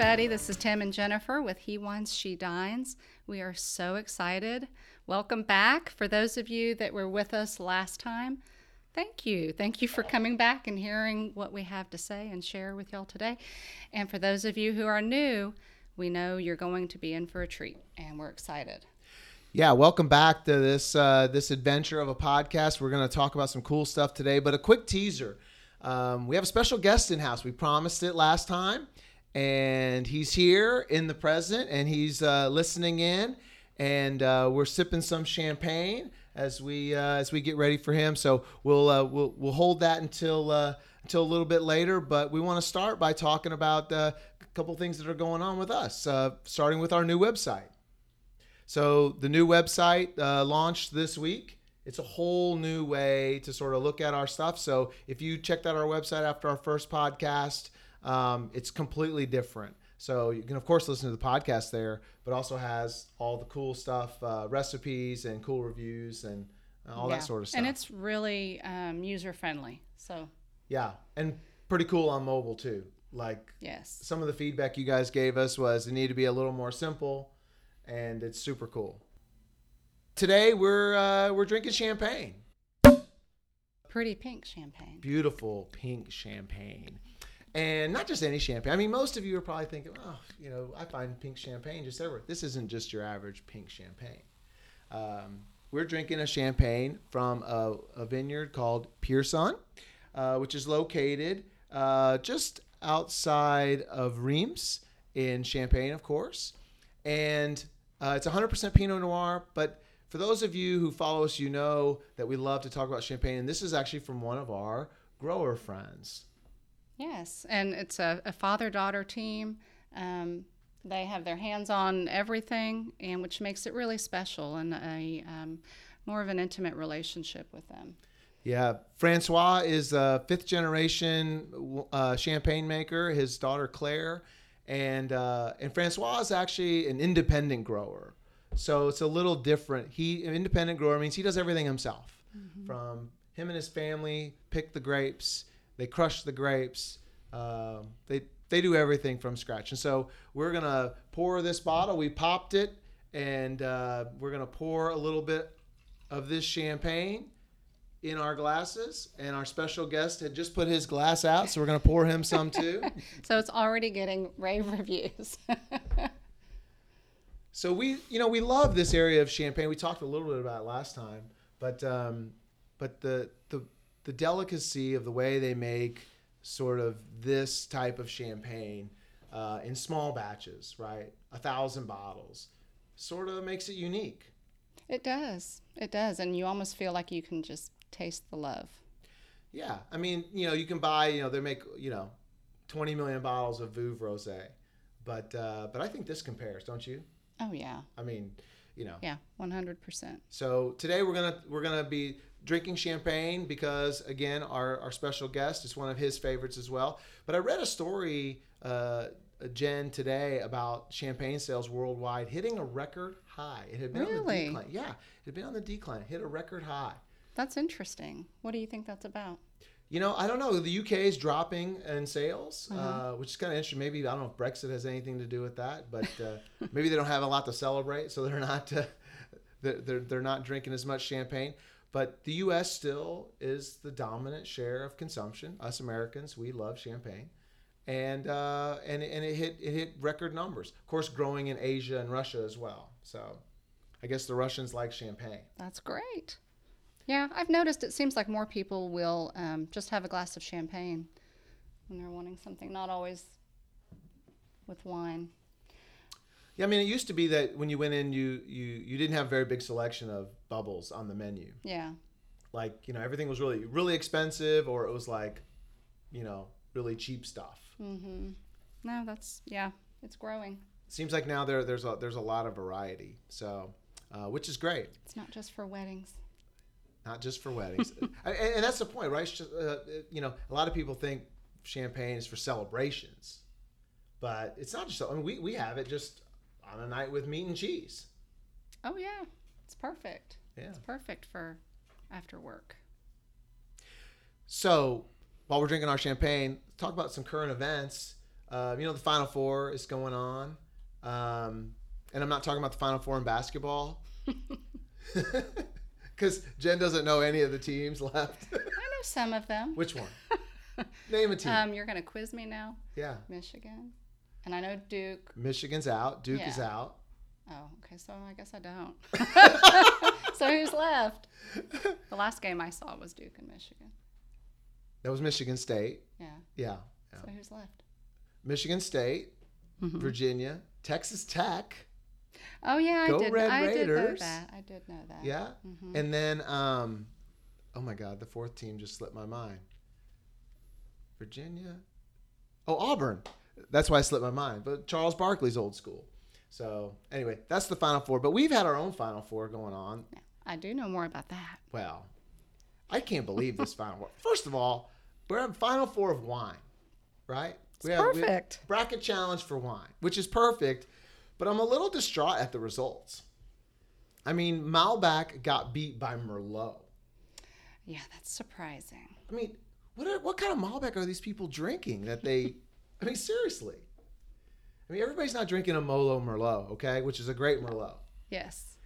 everybody. This is Tim and Jennifer with He Wines, She Dines. We are so excited. Welcome back. For those of you that were with us last time, thank you. Thank you for coming back and hearing what we have to say and share with y'all today. And for those of you who are new, we know you're going to be in for a treat, and we're excited. Yeah, welcome back to this this adventure of a podcast. We're going to talk about some cool stuff today, but a quick teaser. We have a special guest in-house. We promised it last time, and he's here in the present, and he's listening in, and we're sipping some champagne as we get ready for him. So we'll hold that until a little bit later, but we want to start by talking about a couple things that are going on with us, starting with our new website. So the new website launched this week. It's a whole new way to sort of look at our stuff. So if you checked out our website after our first podcast, it's completely different. So you can, of course, listen to the podcast there, but also has all the cool stuff, recipes and cool reviews and all that sort of stuff. And it's really user-friendly. So yeah, and pretty cool on mobile too. Like yes, some of the feedback you guys gave us was it needed to be a little more simple, and it's super cool. Today we're drinking champagne. Pretty pink champagne. Beautiful pink champagne. And not just any champagne. I mean, most of you are probably thinking, I find pink champagne just everywhere. This isn't just your average pink champagne. We're drinking a champagne from a vineyard called Pearson, which is located just outside of Reims in Champagne, of course. And it's 100% Pinot Noir, but for those of you who follow us, you know that we love to talk about champagne, and this is actually from one of our grower friends. Yes, and it's a father-daughter team. They have their hands on everything, and which makes it really special and a more of an intimate relationship with them. Yeah, Francois is a fifth-generation champagne maker, his daughter Claire, and Francois is actually an independent grower. So it's a little different. An independent grower means he does everything himself. Mm-hmm. From him and his family, pick the grapes, they crush the grapes. They do everything from scratch. And so we're going to pour this bottle. We popped it, and we're going to pour a little bit of this champagne in our glasses. And our special guest had just put his glass out, so we're going to pour him some too. So it's already getting rave reviews. So we love this area of Champagne. We talked a little bit about it last time, but the delicacy of the way they make sort of this type of champagne in small batches, right? 1,000 bottles sort of makes it unique. It does. And you almost feel like you can just taste the love. Yeah. I mean, you can buy, they make, 20 million bottles of Veuve Rosé, but I think this compares, don't you? Oh yeah. I mean, Yeah, 100%. So today we're going to be drinking champagne because, again, our special guest is one of his favorites as well. But I read a story, Jen, today about champagne sales worldwide hitting a record high. It had been on the decline. Yeah, it had been on the decline. It hit a record high. That's interesting. What do you think that's about? I don't know. The UK is dropping in sales, which is kind of interesting. Maybe, I don't know if Brexit has anything to do with that, but maybe they don't have a lot to celebrate, so they're not drinking as much champagne. But the U.S. still is the dominant share of consumption. Us Americans, we love champagne, and it hit record numbers. Of course, growing in Asia and Russia as well. So, I guess the Russians like champagne. That's great. Yeah, I've noticed it seems like more people will just have a glass of champagne when they're wanting something, not always with wine. Yeah, I mean, it used to be that when you went in, you didn't have a very big selection of bubbles on the menu. Yeah. Like, everything was really, really expensive, or it was like, really cheap stuff. Mm-hmm. No, it's growing. Seems like now there's a lot of variety, so which is great. It's not just for weddings. Not just for weddings. And that's the point, right? A lot of people think champagne is for celebrations, but it's not just, we have it just on a night with meat and cheese. Oh yeah. It's perfect. Yeah. It's perfect for after work. So while we're drinking our champagne, talk about some current events. The Final Four is going on. And I'm not talking about the Final Four in basketball. Because Jen doesn't know any of the teams left. I know some of them. Which one? Name a team. You're going to quiz me now? Yeah. Michigan. And I know Duke. Michigan's out. Duke is out. Oh, okay. So I guess I don't. So who's left? The last game I saw was Duke and Michigan. That was Michigan State. Yeah. So who's left? Michigan State, Virginia, Texas Tech. Oh yeah, I did know that. Yeah, and then oh my God, the fourth team just slipped my mind. Virginia, Auburn. That's why I slipped my mind. But Charles Barkley's old school. So anyway, that's the Final Four. But we've had our own Final Four going on. Now, I do know more about that. Well, I can't believe this Final Four. First of all, we're having Final Four of wine, right? We have bracket challenge for wine, which is perfect. But I'm a little distraught at the results. I mean, Malbec got beat by Merlot. Yeah, that's surprising. I mean, what kind of Malbec are these people drinking that they... I mean, seriously. I mean, everybody's not drinking a Molo Merlot, okay? Which is a great Merlot. Yes.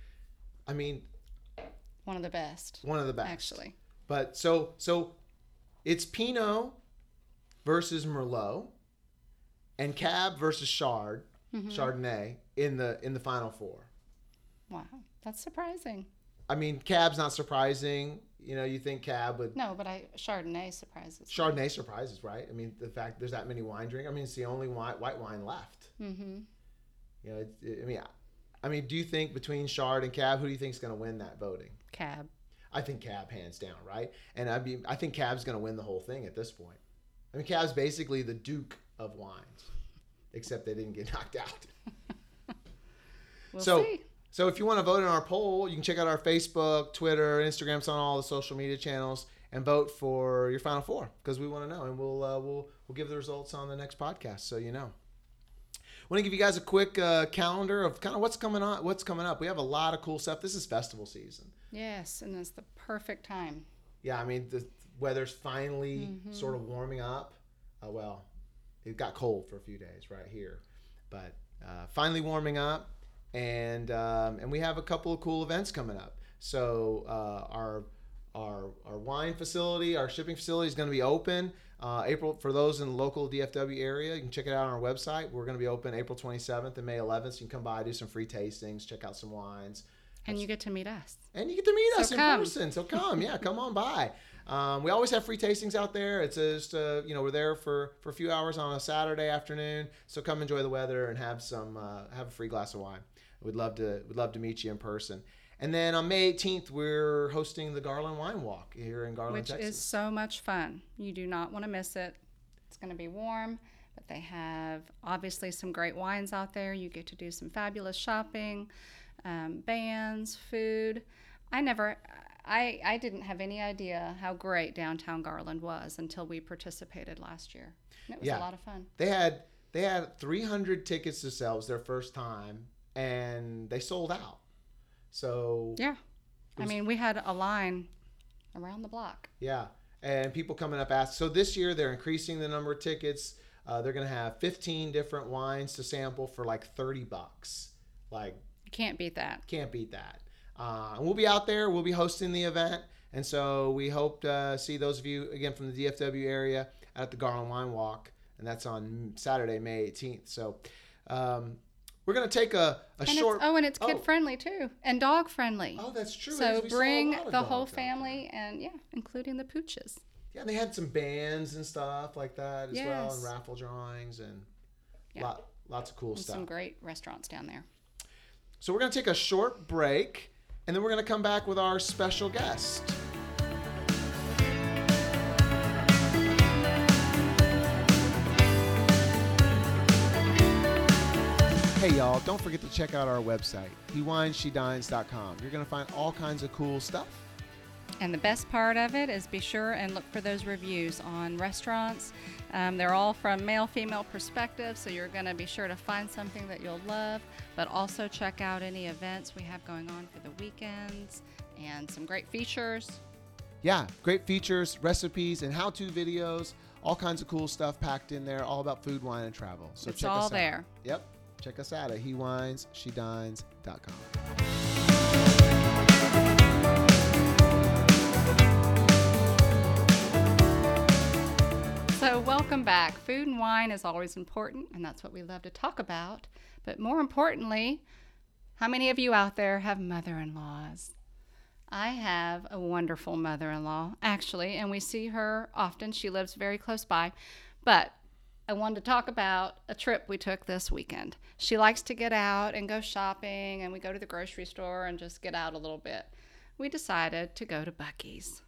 I mean... One of the best. Actually. But so it's Pinot versus Merlot and Cab versus Chardonnay in the Final Four. Wow, that's surprising. I mean, Cab's not surprising. You think Cab would... No, but Chardonnay surprises. Chardonnay surprises, right? I mean, the fact there's that many wine drinkers. I mean, it's the only white wine left. Mm-hmm. Do you think between Chard and Cab, who do you think is going to win that voting? Cab. I think Cab hands down, right? And I think Cab's going to win the whole thing at this point. I mean, Cab's basically the Duke of wines, except they didn't get knocked out. We'll see. So if you want to vote in our poll, you can check out our Facebook, Twitter, Instagram. It's on all the social media channels, and vote for your Final Four because we want to know, and we'll give the results on the next podcast so you know. I want to give you guys a quick calendar of kind of what's coming up. We have a lot of cool stuff. This is festival season. Yes, and it's the perfect time. Yeah, I mean the weather's finally sort of warming up. It got cold for a few days right here, but finally warming up, and we have a couple of cool events coming up. So our wine facility, our shipping facility is going to be open April for those in the local DFW area. You can check it out on our website. We're going to be open April 27th and May 11th. So you can come by, do some free tastings, check out some wines, and you get to meet us. And you get to meet us in person. So come, come on by. We always have free tastings out there. It's just, we're there for a few hours on a Saturday afternoon. So come enjoy the weather and have a free glass of wine. We'd love to meet you in person. And then on May 18th, we're hosting the Garland Wine Walk here in Garland, Texas. Which is so much fun. You do not want to miss it. It's going to be warm, but they have obviously some great wines out there. You get to do some fabulous shopping, bands, food. I didn't have any idea how great downtown Garland was until we participated last year. And it was a lot of fun. They had 300 tickets to sell. It was their first time, and they sold out. So we had a line around the block. Yeah, and people coming up asked. So this year they're increasing the number of tickets. They're going to have 15 different wines to sample for like $30. Like you can't beat that. And we'll be out there. We'll be hosting the event. And so we hope to see those of you, again, from the DFW area at the Garland Wine Walk. And that's on Saturday, May 18th. So we're going to take a short... It's kid-friendly, too. And dog-friendly. Oh, that's true. So bring the whole family and, including the pooches. Yeah, and they had some bands and stuff like that as well, and raffle drawings and lots of cool stuff. Some great restaurants down there. So we're going to take a short break. And then we're going to come back with our special guest. Hey, y'all, don't forget to check out our website, HeWinesSheDines.com. You're going to find all kinds of cool stuff. And the best part of it is be sure and look for those reviews on restaurants. They're all from male, female perspective, so you're going to be sure to find something that you'll love. But also check out any events we have going on for the weekends and some great features. yeah, great features, recipes, and how-to videos, all kinds of cool stuff packed in there, all about food, wine, and travel. So check us out. It's all there. Yep. Check us out at HeWinesSheDines.com. So welcome back. Food and wine is always important, and that's what we love to talk about. But more importantly, how many of you out there have mother-in-laws? I have a wonderful mother-in-law, actually, and we see her often. She lives very close by. But I wanted to talk about a trip we took this weekend. She likes to get out and go shopping, and we go to the grocery store and just get out a little bit. We decided to go to Buc-ee's.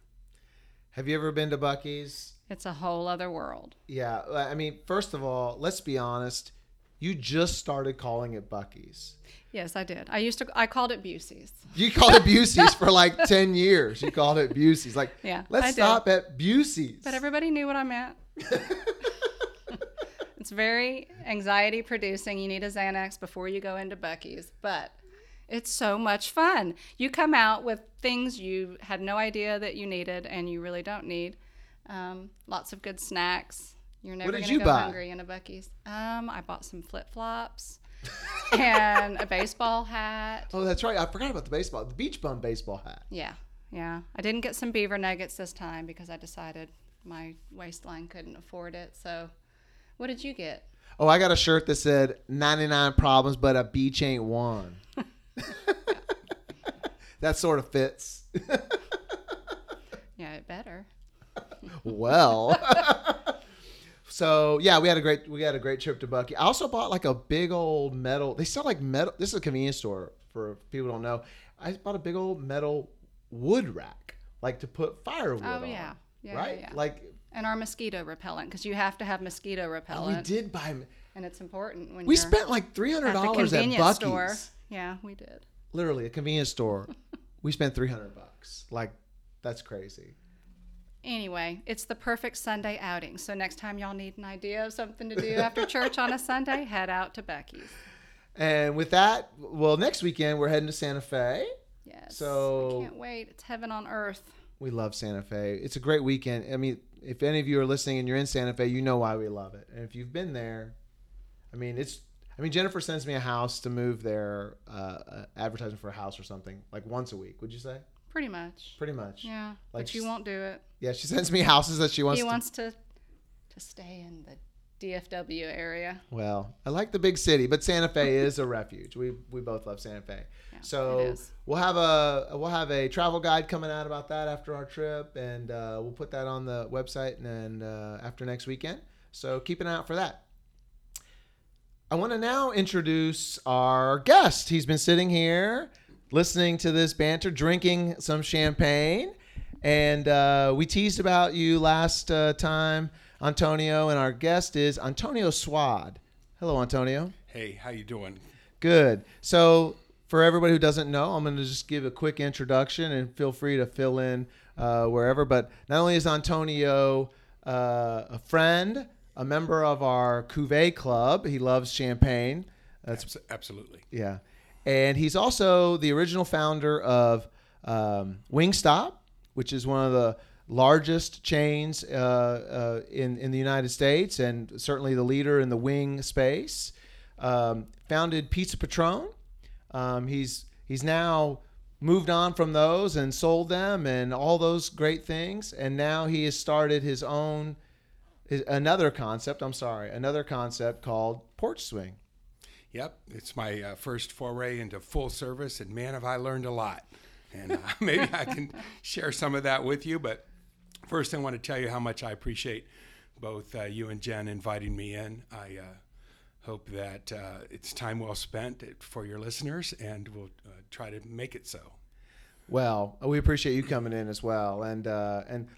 Have you ever been to Buc-ee's? It's a whole other world. Yeah. I mean, first of all, let's be honest. You just started calling it Buc-ee's. Yes, I did. I called it Buc-ee's. You called it Buc-ee's for like 10 years. You called it Buc-ee's. Like, yeah, let's stop at Buc-ee's. But everybody knew what I meant. It's very anxiety producing. You need a Xanax before you go into Buc-ee's. But it's so much fun. You come out with things you had no idea that you needed and you really don't need. Lots of good snacks. You're never going to go hungry in a Buc-ee's. I bought some flip-flops and a baseball hat. Oh, that's right. I forgot about the baseball, the beach bum baseball hat. Yeah, yeah. I didn't get some beaver nuggets this time because I decided my waistline couldn't afford it. So what did you get? Oh, I got a shirt that said 99 problems, but a beach ain't one. That sort of fits. Yeah, it better. Well, so yeah, we had a great trip to Buc-ee's. I also bought like a big old metal. They sell like metal. This is a convenience store for people who don't know. I bought a big old metal wood rack, like to put firewood on. Yeah. Like, and our mosquito repellent, because you have to have mosquito repellent. We did buy, and it's important when we spent like $300 at Buc-ee's. Yeah, we did. Literally a convenience store. We spent $300. Like, that's crazy. Anyway, it's the perfect Sunday outing. So next time y'all need an idea of something to do after church on a Sunday, head out to Buc-ee's. And with that, well, next weekend we're heading to Santa Fe. Yes. So I can't wait. It's heaven on earth. We love Santa Fe. It's a great weekend. I mean, if any of you are listening and you're in Santa Fe, you know why we love it. And if you've been there, I mean, Jennifer sends me a house to move there, advertising for a house or something, like once a week, would you say? Pretty much. Yeah, like but you won't do it. Yeah, she sends me houses that she wants. He wants to stay in the DFW area. Well, I like the big city, but Santa Fe is a refuge. We both love Santa Fe. Yeah, so we'll have a travel guide coming out about that after our trip, and we'll put that on the website and after next weekend. So keep an eye out for that. I want to now introduce our guest. He's been sitting here listening to this banter, drinking some champagne. And we teased about you last time, Antonio, and our guest is Antonio Swad. Hello, Antonio. Hey, how you doing? Good. So for everybody who doesn't know, I'm going to just give a quick introduction and feel free to fill in wherever. But not only is Antonio a friend, a member of our Cuvée Club. He loves champagne. That's absolutely. Yeah. And he's also the original founder of Wingstop, which is one of the largest chains in the United States and certainly the leader in the wing space. Founded Pizza Patron. He's now moved on from those and sold them and all those great things. And now he has started his own another concept called Porch Swing. Yep, it's my first foray into full service, and man, have I learned a lot. And maybe I can share some of that with you, but first I want to tell you how much I appreciate both you and Jen inviting me in. I hope that it's time well spent for your listeners, and we'll try to make it so. Well, we appreciate you coming in as well, and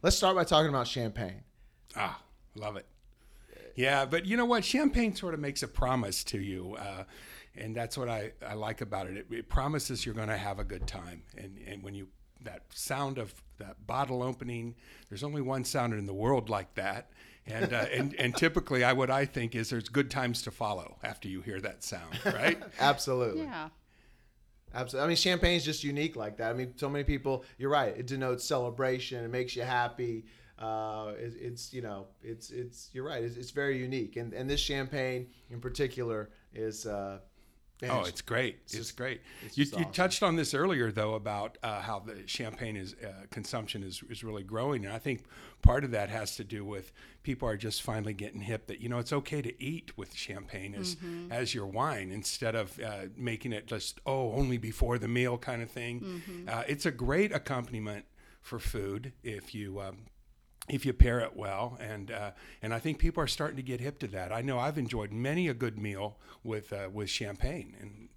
let's start by talking about champagne. Ah, love it. Yeah, but you know what? Champagne sort of makes a promise to you, and that's what I like about it. It promises you're going to have a good time, and when you that sound of that bottle opening, there's only one sound in the world like that, and typically I think is there's good times to follow after you hear that sound, right? Absolutely. Yeah. Absolutely. I mean, champagne's just unique like that. I mean, so many people, you're right, it denotes celebration, it makes you happy. It's very unique. And this champagne in particular is, it's great. It's great. You touched on this earlier though, about, how the champagne is, consumption is really growing. And I think part of that has to do with people are just finally getting hip that, you know, it's okay to eat with champagne as your wine instead of, making it just, only before the meal kind of thing. Mm-hmm. It's a great accompaniment for food if you pair it well, and I think people are starting to get hip to that. I know I've enjoyed many a good meal with champagne. And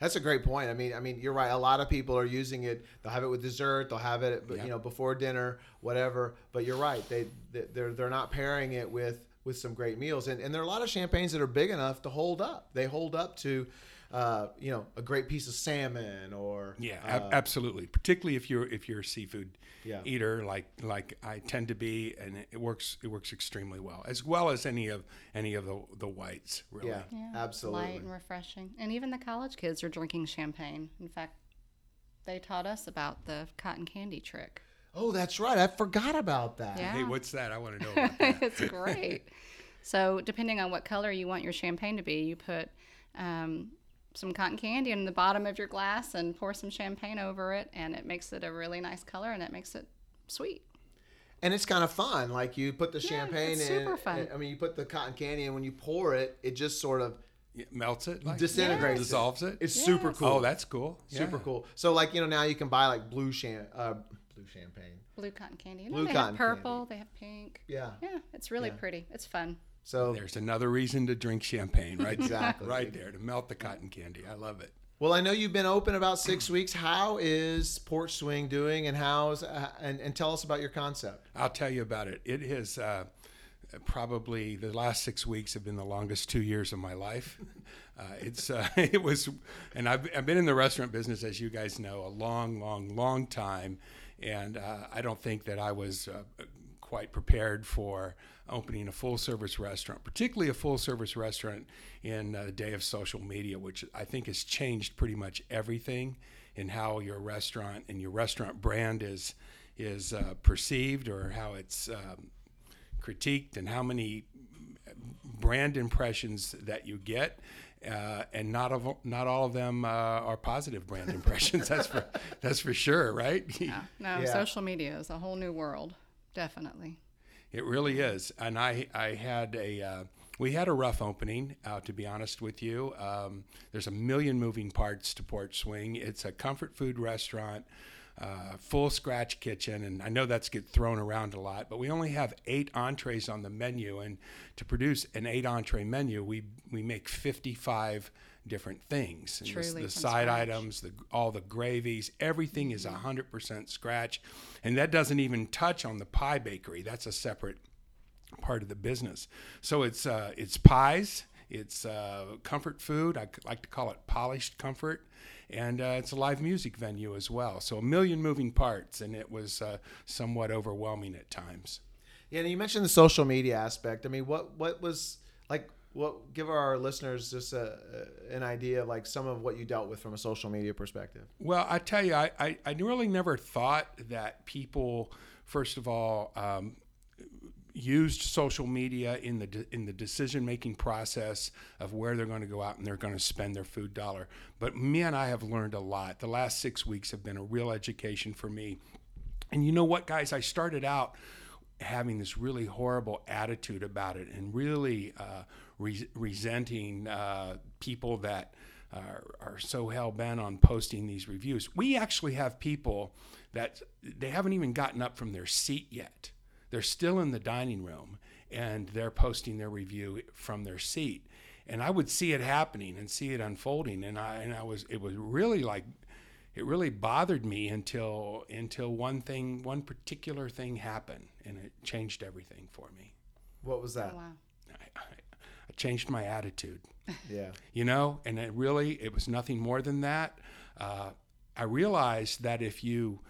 that's a great point. I mean, you're right. A lot of people are using it. They'll have it with dessert. They'll have it, before dinner, whatever. But you're right. They're not pairing it with some great meals. And there are a lot of champagnes that are big enough to hold up. They hold up to. A great piece of salmon, or absolutely. Particularly if you're a seafood eater, like I tend to be, and it works extremely well as any of the whites. Really, yeah, absolutely, light and refreshing. And even the college kids are drinking champagne. In fact, they taught us about the cotton candy trick. Oh, that's right. I forgot about that. Yeah. Hey, what's that? I want to know about that. It's great. So, depending on what color you want your champagne to be, you put some cotton candy in the bottom of your glass and pour some champagne over it, and it makes it a really nice color, and it makes it sweet. And it's kind of fun. Like, you put the champagne in. It's super fun. You put the cotton candy in. When you pour it, just sort of melts it, disintegrates, dissolves it. It's super cool. Oh, that's cool. Yeah. Super cool. So, now you can buy blue champagne, blue cotton candy. You know, they have purple. Candy. They have pink. Yeah. Yeah. It's really pretty. It's fun. So there's another reason to drink champagne, right? Exactly. Right there, to melt the cotton candy. I love it. Well, I know you've been open about 6 weeks. How is Porch Swing doing, and how's and tell us about your concept. I'll tell you about it. It has probably the last 6 weeks have been the longest 2 years of my life. I've been in the restaurant business, as you guys know, a long, long, long time, and I don't think that I was quite prepared for opening a full-service restaurant, particularly a full-service restaurant in the day of social media, which I think has changed pretty much everything in how your restaurant and your restaurant brand is perceived, or how it's critiqued, and how many brand impressions that you get. And not all of them are positive brand impressions. That's for sure, right? Social media is a whole new world. Definitely. It really is. And I had we had a rough opening, to be honest with you. There's a million moving parts to Porch Swing. It's a comfort food restaurant, full scratch kitchen. And I know that's get thrown around a lot, but we only have 8 entrees on the menu. And to produce an 8 entree menu, we make 55 different things. And the side items, all the gravies, everything is 100% scratch. And that doesn't even touch on the pie bakery. That's a separate part of the business. So it's pies, it's comfort food. I like to call it polished comfort. And it's a live music venue as well. So a million moving parts, and it was somewhat overwhelming at times. Yeah, and you mentioned the social media aspect. I mean, what was like? Give our listeners just an idea of some of what you dealt with from a social media perspective. Well, I tell you, I really never thought that people, first of all, used social media in the decision-making process of where they're going to go out and they're going to spend their food dollar. But me and I have learned a lot. The last 6 weeks have been a real education for me. And you know what, guys? I started out having this really horrible attitude about it, and really resenting people that are so hell-bent on posting these reviews. We actually have people that they haven't even gotten up from their seat yet. They're still in the dining room, and they're posting their review from their seat. And I would see it happening and see it unfolding, it really bothered me until one particular thing happened, and it changed everything for me. What was that? Oh, wow. I changed my attitude. Yeah. And it was nothing more than that. I realized that if you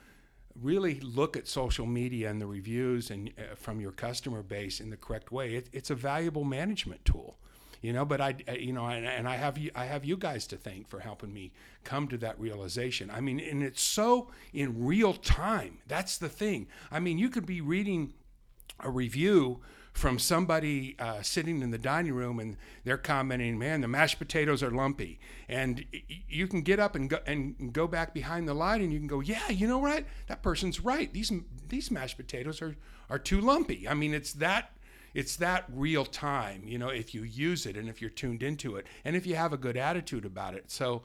really look at social media and the reviews and from your customer base in the correct way, it's a valuable management tool. you know, but I, you know, and I have you guys to thank for helping me come to that realization. I mean, and it's so in real time. That's the thing. I mean, you could be reading a review from somebody sitting in the dining room, and they're commenting, man, the mashed potatoes are lumpy. And you can get up and go back behind the line, and you can go, yeah, you know what? That person's right. These mashed potatoes are too lumpy. I mean, it's that real time, you know, if you use it and if you're tuned into it and if you have a good attitude about it. So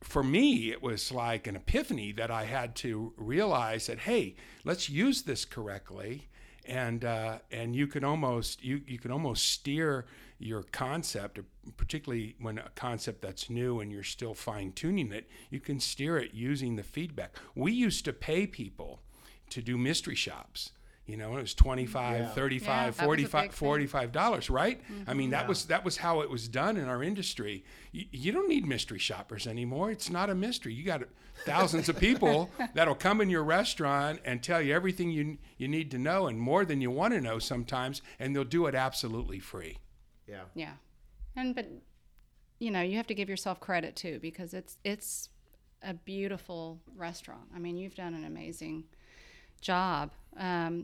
for me, it was like an epiphany that I had to realize that, hey, let's use this correctly. And you can almost steer your concept, particularly when a concept that's new and you're still fine tuning it, you can steer it using the feedback. We used to pay people to do mystery shops. You know, it was $25, yeah. $35, yeah, $45, right? Mm-hmm. I mean, that was how it was done in our industry. You don't need mystery shoppers anymore. It's not a mystery. You got thousands of people that'll come in your restaurant and tell you everything you need to know and more than you want to know sometimes, and they'll do it absolutely free. Yeah. Yeah. But you know, you have to give yourself credit too, because it's a beautiful restaurant. I mean, you've done an amazing job.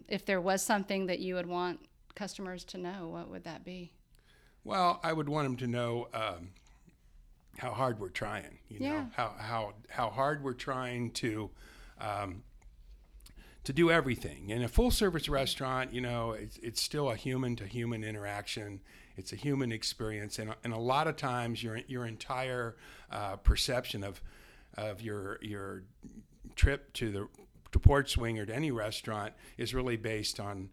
If there was something that you would want customers to know, what would that be? Well, I would want them to know how hard we're trying, you yeah. know, how hard we're trying to do everything. In a full service restaurant, you know, it's still a human to human interaction. It's a human experience. And a lot of times your entire perception of your trip to Porch Swing or to any restaurant is really based on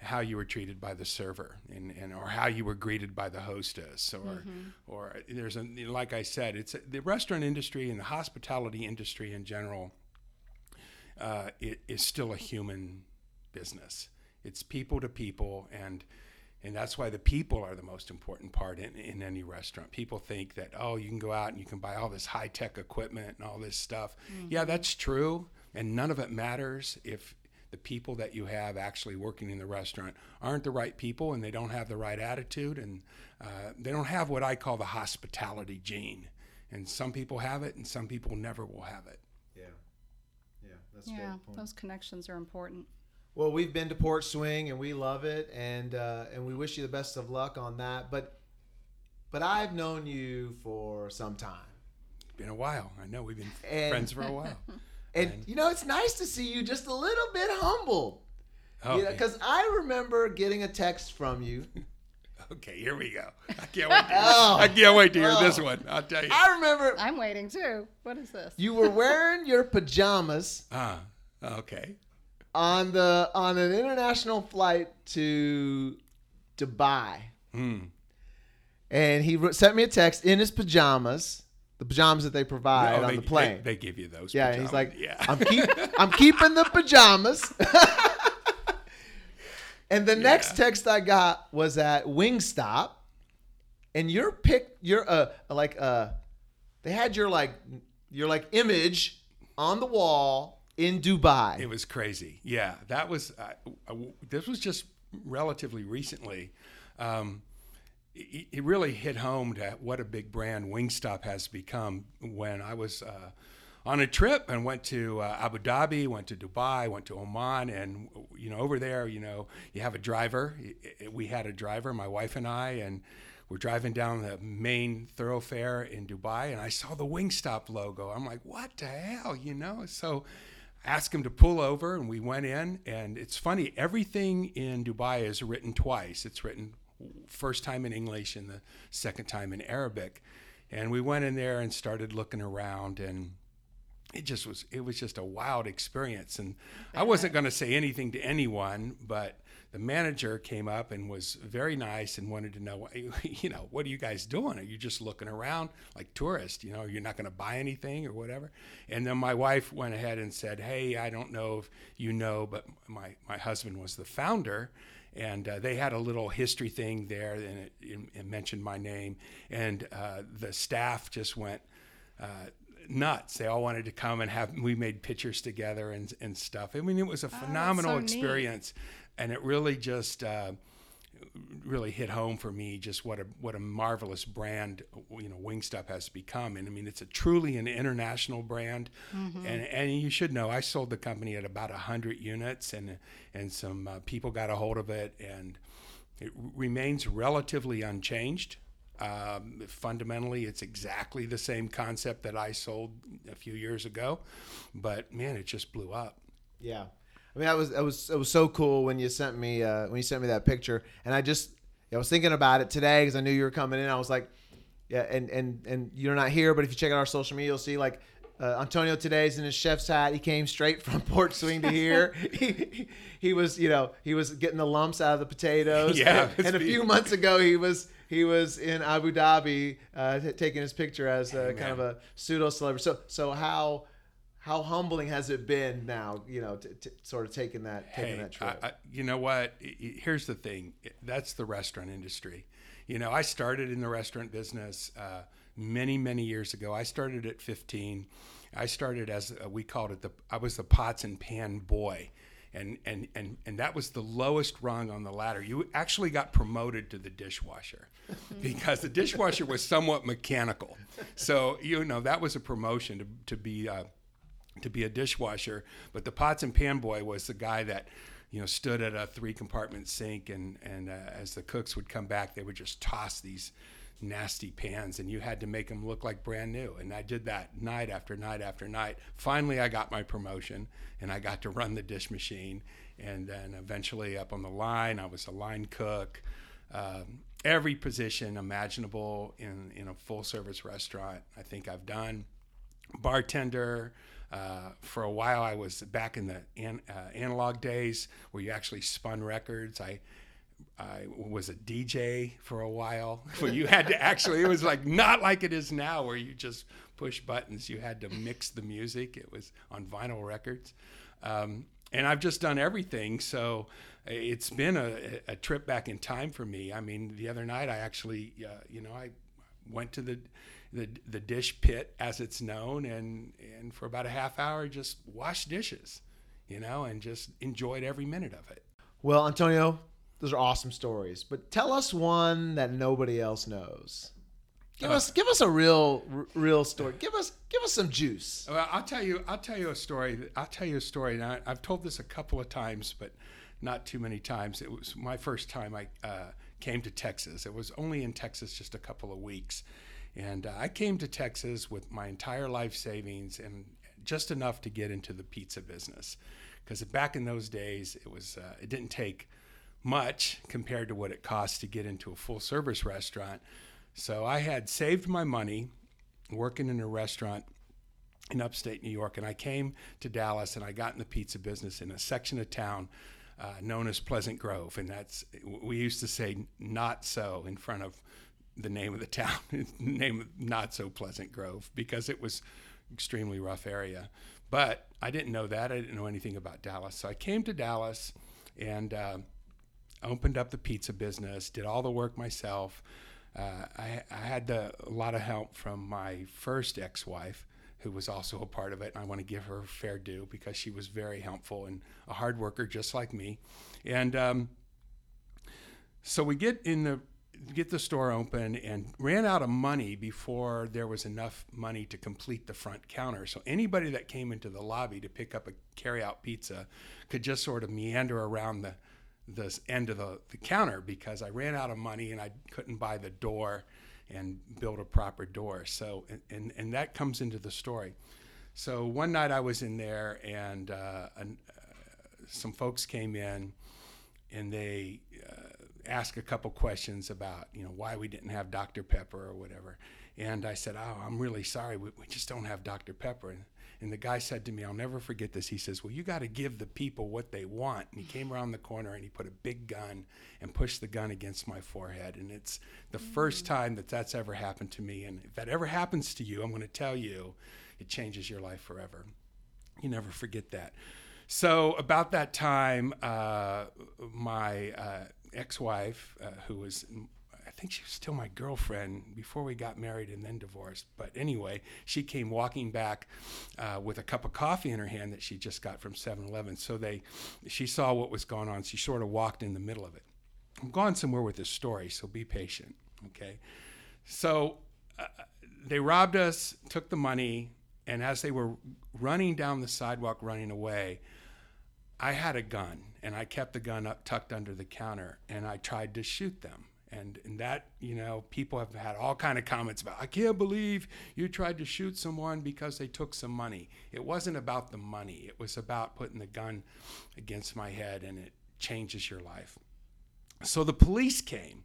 how you were treated by the server and or how you were greeted by the hostess or there's a, like I said, it's the restaurant industry and the hospitality industry in general, it is still a human business. It's people to people, and that's why the people are the most important part in any restaurant. People think that, oh, you can go out and you can buy all this high-tech equipment and all this stuff. Mm-hmm. Yeah, that's true. And none of it matters if the people that you have actually working in the restaurant aren't the right people and they don't have the right attitude and they don't have what I call the hospitality gene. And some people have it and some people never will have it. Yeah. Yeah, that's a great point. Those connections are important. Well, we've been to Porch Swing and we love it, and we wish you the best of luck on that. But I've known you for some time. It's been a while. I know we've been friends for a while. And, you know, it's nice to see you just a little bit humble. Okay. You know, because I remember getting a text from you. Okay, here we go. I can't wait to hear this one. I'll tell you. I remember. I'm waiting, too. What is this? You were wearing your pajamas. Okay. On an international flight to Dubai. Mm. And he sent me a text in his pajamas. The pajamas that they provide on the plane. They give you those. Yeah, pajamas. He's like, yeah. I'm keeping the pajamas. And the next text I got was at Wingstop, and they had your image on the wall in Dubai. It was crazy. Yeah, that was this was just relatively recently. It really hit home to what a big brand Wingstop has become when I was on a trip and went to Abu Dhabi, went to Dubai, went to Oman. And, you know, over there, you know, you have a driver. We had a driver, my wife and I, and we're driving down the main thoroughfare in Dubai. And I saw the Wingstop logo. I'm like, what the hell, you know? So I asked him to pull over and we went in. And it's funny, everything in Dubai is written twice. It's written first time in English and the second time in Arabic. And we went in there and started looking around, and it was just a wild experience. And I wasn't going to say anything to anyone, but the manager came up and was very nice and wanted to know, you know, what are you guys doing? Are you just looking around like tourists? You know, you're not going to buy anything or whatever. And then my wife went ahead and said, hey, I don't know if you know, but my husband was the founder. And they had a little history thing there, and it mentioned my name. And the staff just went nuts. They all wanted to come and we made pictures together and stuff. I mean, it was a phenomenal experience. Neat. And it really just really hit home for me just what a marvelous brand, you know, Wingstop has become. And I mean, it's a truly an international brand. Mm-hmm. And you should know, I sold the company at about 100 units, and some people got a hold of it, and it remains relatively unchanged. Fundamentally, it's exactly the same concept that I sold a few years ago, but man, it just blew up. Yeah. I mean, it was so cool when you sent me that picture, and I was thinking about it today because I knew you were coming in. I was like, yeah, and you're not here, but if you check out our social media, you'll see like Antonio today's in his chef's hat. He came straight from Porch Swing to here. he was, you know, he was getting the lumps out of the potatoes. Yeah, and a few months ago he was in Abu Dhabi taking his picture as kind of a pseudo celebrity. So how. How humbling has it been now, you know, to sort of taking that trip? You know what? Here's the thing. That's the restaurant industry. You know, I started in the restaurant business many, many years ago. I started at 15. I started as we called it I was the pots and pan boy. And that was the lowest rung on the ladder. You actually got promoted to the dishwasher because the dishwasher was somewhat mechanical. So, you know, that was a promotion to be a dishwasher, but the pots and pan boy was the guy that, you know, stood at a 3-compartment sink, and as the cooks would come back, they would just toss these nasty pans, and you had to make them look like brand new. And I did that night after night after night. Finally, I got my promotion, and I got to run the dish machine, and then eventually up on the line, I was a line cook. Every position imaginable in a full-service restaurant, I think I've done. Bartender. For a while, I was back in the analog days where you actually spun records. I was a DJ for a while, where you had to actually, it was like not like it is now where you just push buttons. You had to mix the music. It was on vinyl records. And I've just done everything. So it's been a trip back in time for me. I mean, the other night I actually, you know, I went to the dish pit, as it's known, and for about a half hour just washed dishes, you know, and just enjoyed every minute of it. Well, Antonio, those are awesome stories, but tell us one that nobody else knows. Give us a real story. Give us some juice. Well, I'll tell you a story. Now, I've told this a couple of times, but not too many times. It was my first time I came to Texas. It was only in Texas just a couple of weeks. And I came to Texas with my entire life savings and just enough to get into the pizza business, because back in those days it was it didn't take much compared to what it costs to get into a full service restaurant. So I had saved my money working in a restaurant in upstate New York, and I came to Dallas and I got in the pizza business in a section of town known as Pleasant Grove, and that's, we used to say not so in front of the name of the town, name of not so Pleasant Grove, because it was extremely rough area. But I didn't know that. I didn't know anything about Dallas. So I came to Dallas and opened up the pizza business, did all the work myself. I had a lot of help from my first ex-wife, who was also a part of it. And I want to give her fair due because she was very helpful and a hard worker just like me. And so we get the store open and ran out of money before there was enough money to complete the front counter. So anybody that came into the lobby to pick up a carry-out pizza could just sort of meander around the end of the counter, because I ran out of money and I couldn't buy the door and build a proper door. So, and that comes into the story. So one night I was in there and some folks came in and they ask a couple questions about, you know, why we didn't have Dr. Pepper or whatever. And I said, oh, I'm really sorry. We just don't have Dr. Pepper. And the guy said to me, I'll never forget this. He says, well, you got to give the people what they want. And he came around the corner and he put a big gun and pushed the gun against my forehead. And it's the first time that that's ever happened to me. And if that ever happens to you, I'm going to tell you, it changes your life forever. You never forget that. So about that time, my ex-wife, who was, I think she was still my girlfriend before we got married and then divorced. But anyway, she came walking back with a cup of coffee in her hand that she just got from 7-Eleven. So she saw what was going on. She sort of walked in the middle of it. I'm going somewhere with this story, so be patient, okay? So they robbed us, took the money, and as they were running down the sidewalk, running away, I had a gun, and I kept the gun up tucked under the counter, and I tried to shoot them. And that, you know, people have had all kind of comments about, I can't believe you tried to shoot someone because they took some money. It wasn't about the money. It was about putting the gun against my head, and it changes your life. So the police came.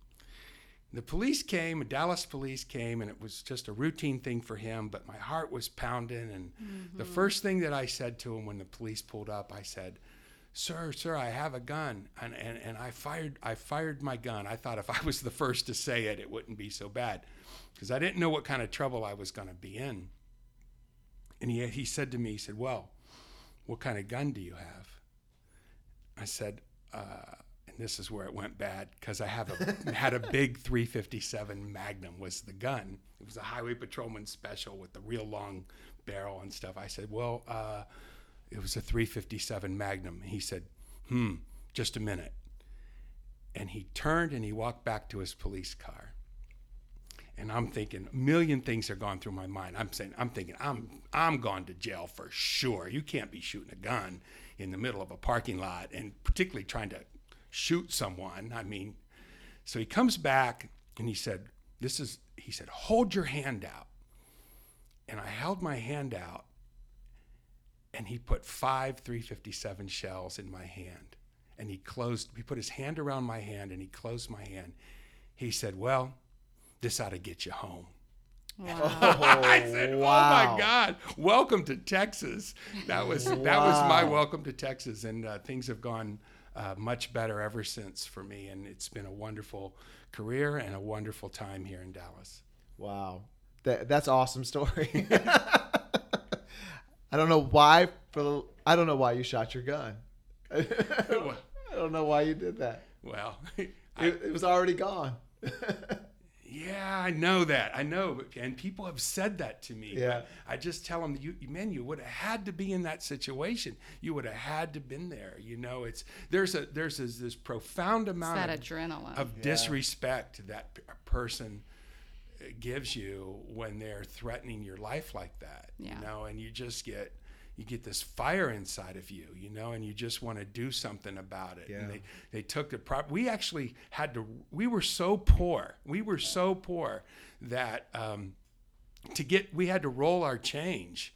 Dallas police came, and it was just a routine thing for him, but my heart was pounding. And mm-hmm. the first thing that I said to him when the police pulled up, I said, Sir, I have a gun, and I fired my gun. I thought if I was the first to say it, it wouldn't be so bad, because I didn't know what kind of trouble I was going to be in. And he said to me, he said, well, what kind of gun do you have? I said, and this is where it went bad, because I have had a big 357 Magnum was the gun. It was a highway patrolman special with the real long barrel and stuff. I said, well, it was a 357 Magnum. And he said, just a minute. And he turned and he walked back to his police car. And I'm thinking, a million things are going through my mind. I'm thinking, I'm going to jail for sure. You can't be shooting a gun in the middle of a parking lot, and particularly trying to shoot someone. I mean, so he comes back and he said, hold your hand out. And I held my hand out. And he put 5 357 shells in my hand. And he put his hand around my hand, and he closed my hand. He said, well, this ought to get you home. Wow. I said, wow. Oh my God, welcome to Texas. That was my welcome to Texas. And things have gone much better ever since for me. And it's been a wonderful career and a wonderful time here in Dallas. Wow. That's awesome story. I don't know why you shot your gun. I don't know why you did that. Well, it was already gone. Yeah, I know that. I know, and people have said that to me. Yeah. I just tell them, you would have had to be in that situation. You would have had to been there. You know, there's this profound amount of adrenaline of disrespect that a person gives you when they're threatening your life like that, you know, and you get this fire inside of you, you know, and you just want to do something about it. Yeah. And they took the prop. We were so poor that we had to roll our change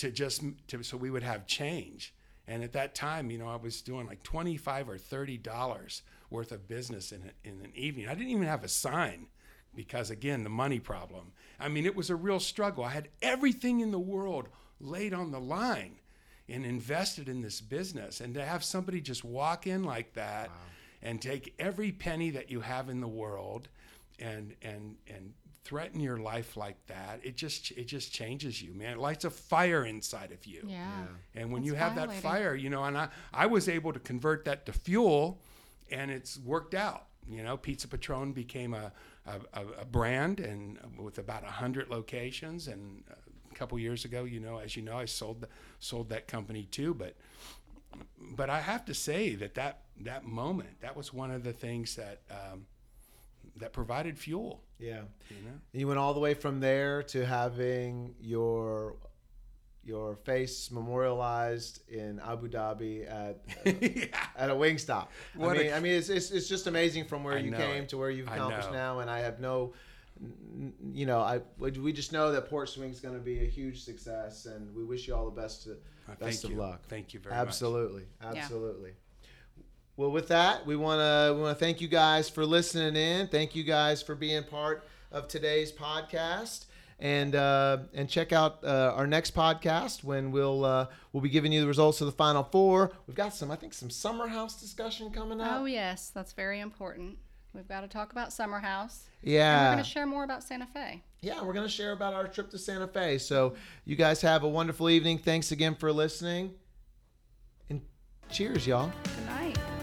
so we would have change. And at that time, you know, I was doing like $25 or $30 worth of business in an evening. I didn't even have a sign. Because, again, the money problem. I mean, it was a real struggle. I had everything in the world laid on the line and invested in this business. And to have somebody just walk in like that and take every penny that you have in the world and threaten your life like that, it just changes you, man. It lights a fire inside of you. Yeah. And when you have that fire, you know, and I was able to convert that to fuel, and it's worked out. You know, Pizza Patron became a brand, and with about 100 locations. And a couple years ago, you know, as you know, I sold that company too. But I have to say that moment, that was one of the things that that provided fuel. Yeah, you know, you went all the way from there to having your face memorialized in Abu Dhabi at a Wingstop. I mean, it's just amazing from where you came to where you've accomplished now. And I have we just know that Porch Swing is going to be a huge success, and we wish you all the best of luck. Thank you very much. Absolutely. Yeah. Well, with that, we want to thank you guys for listening in. Thank you guys for being part of today's podcast. And check out our next podcast when we'll be giving you the results of the Final Four. We've got some Summer House discussion coming up. Oh yes, that's very important. We've got to talk about Summer House. Yeah. And we're going to share more about Santa Fe. Yeah, we're going to share about our trip to Santa Fe. So you guys have a wonderful evening. Thanks again for listening. And cheers, y'all. Good night.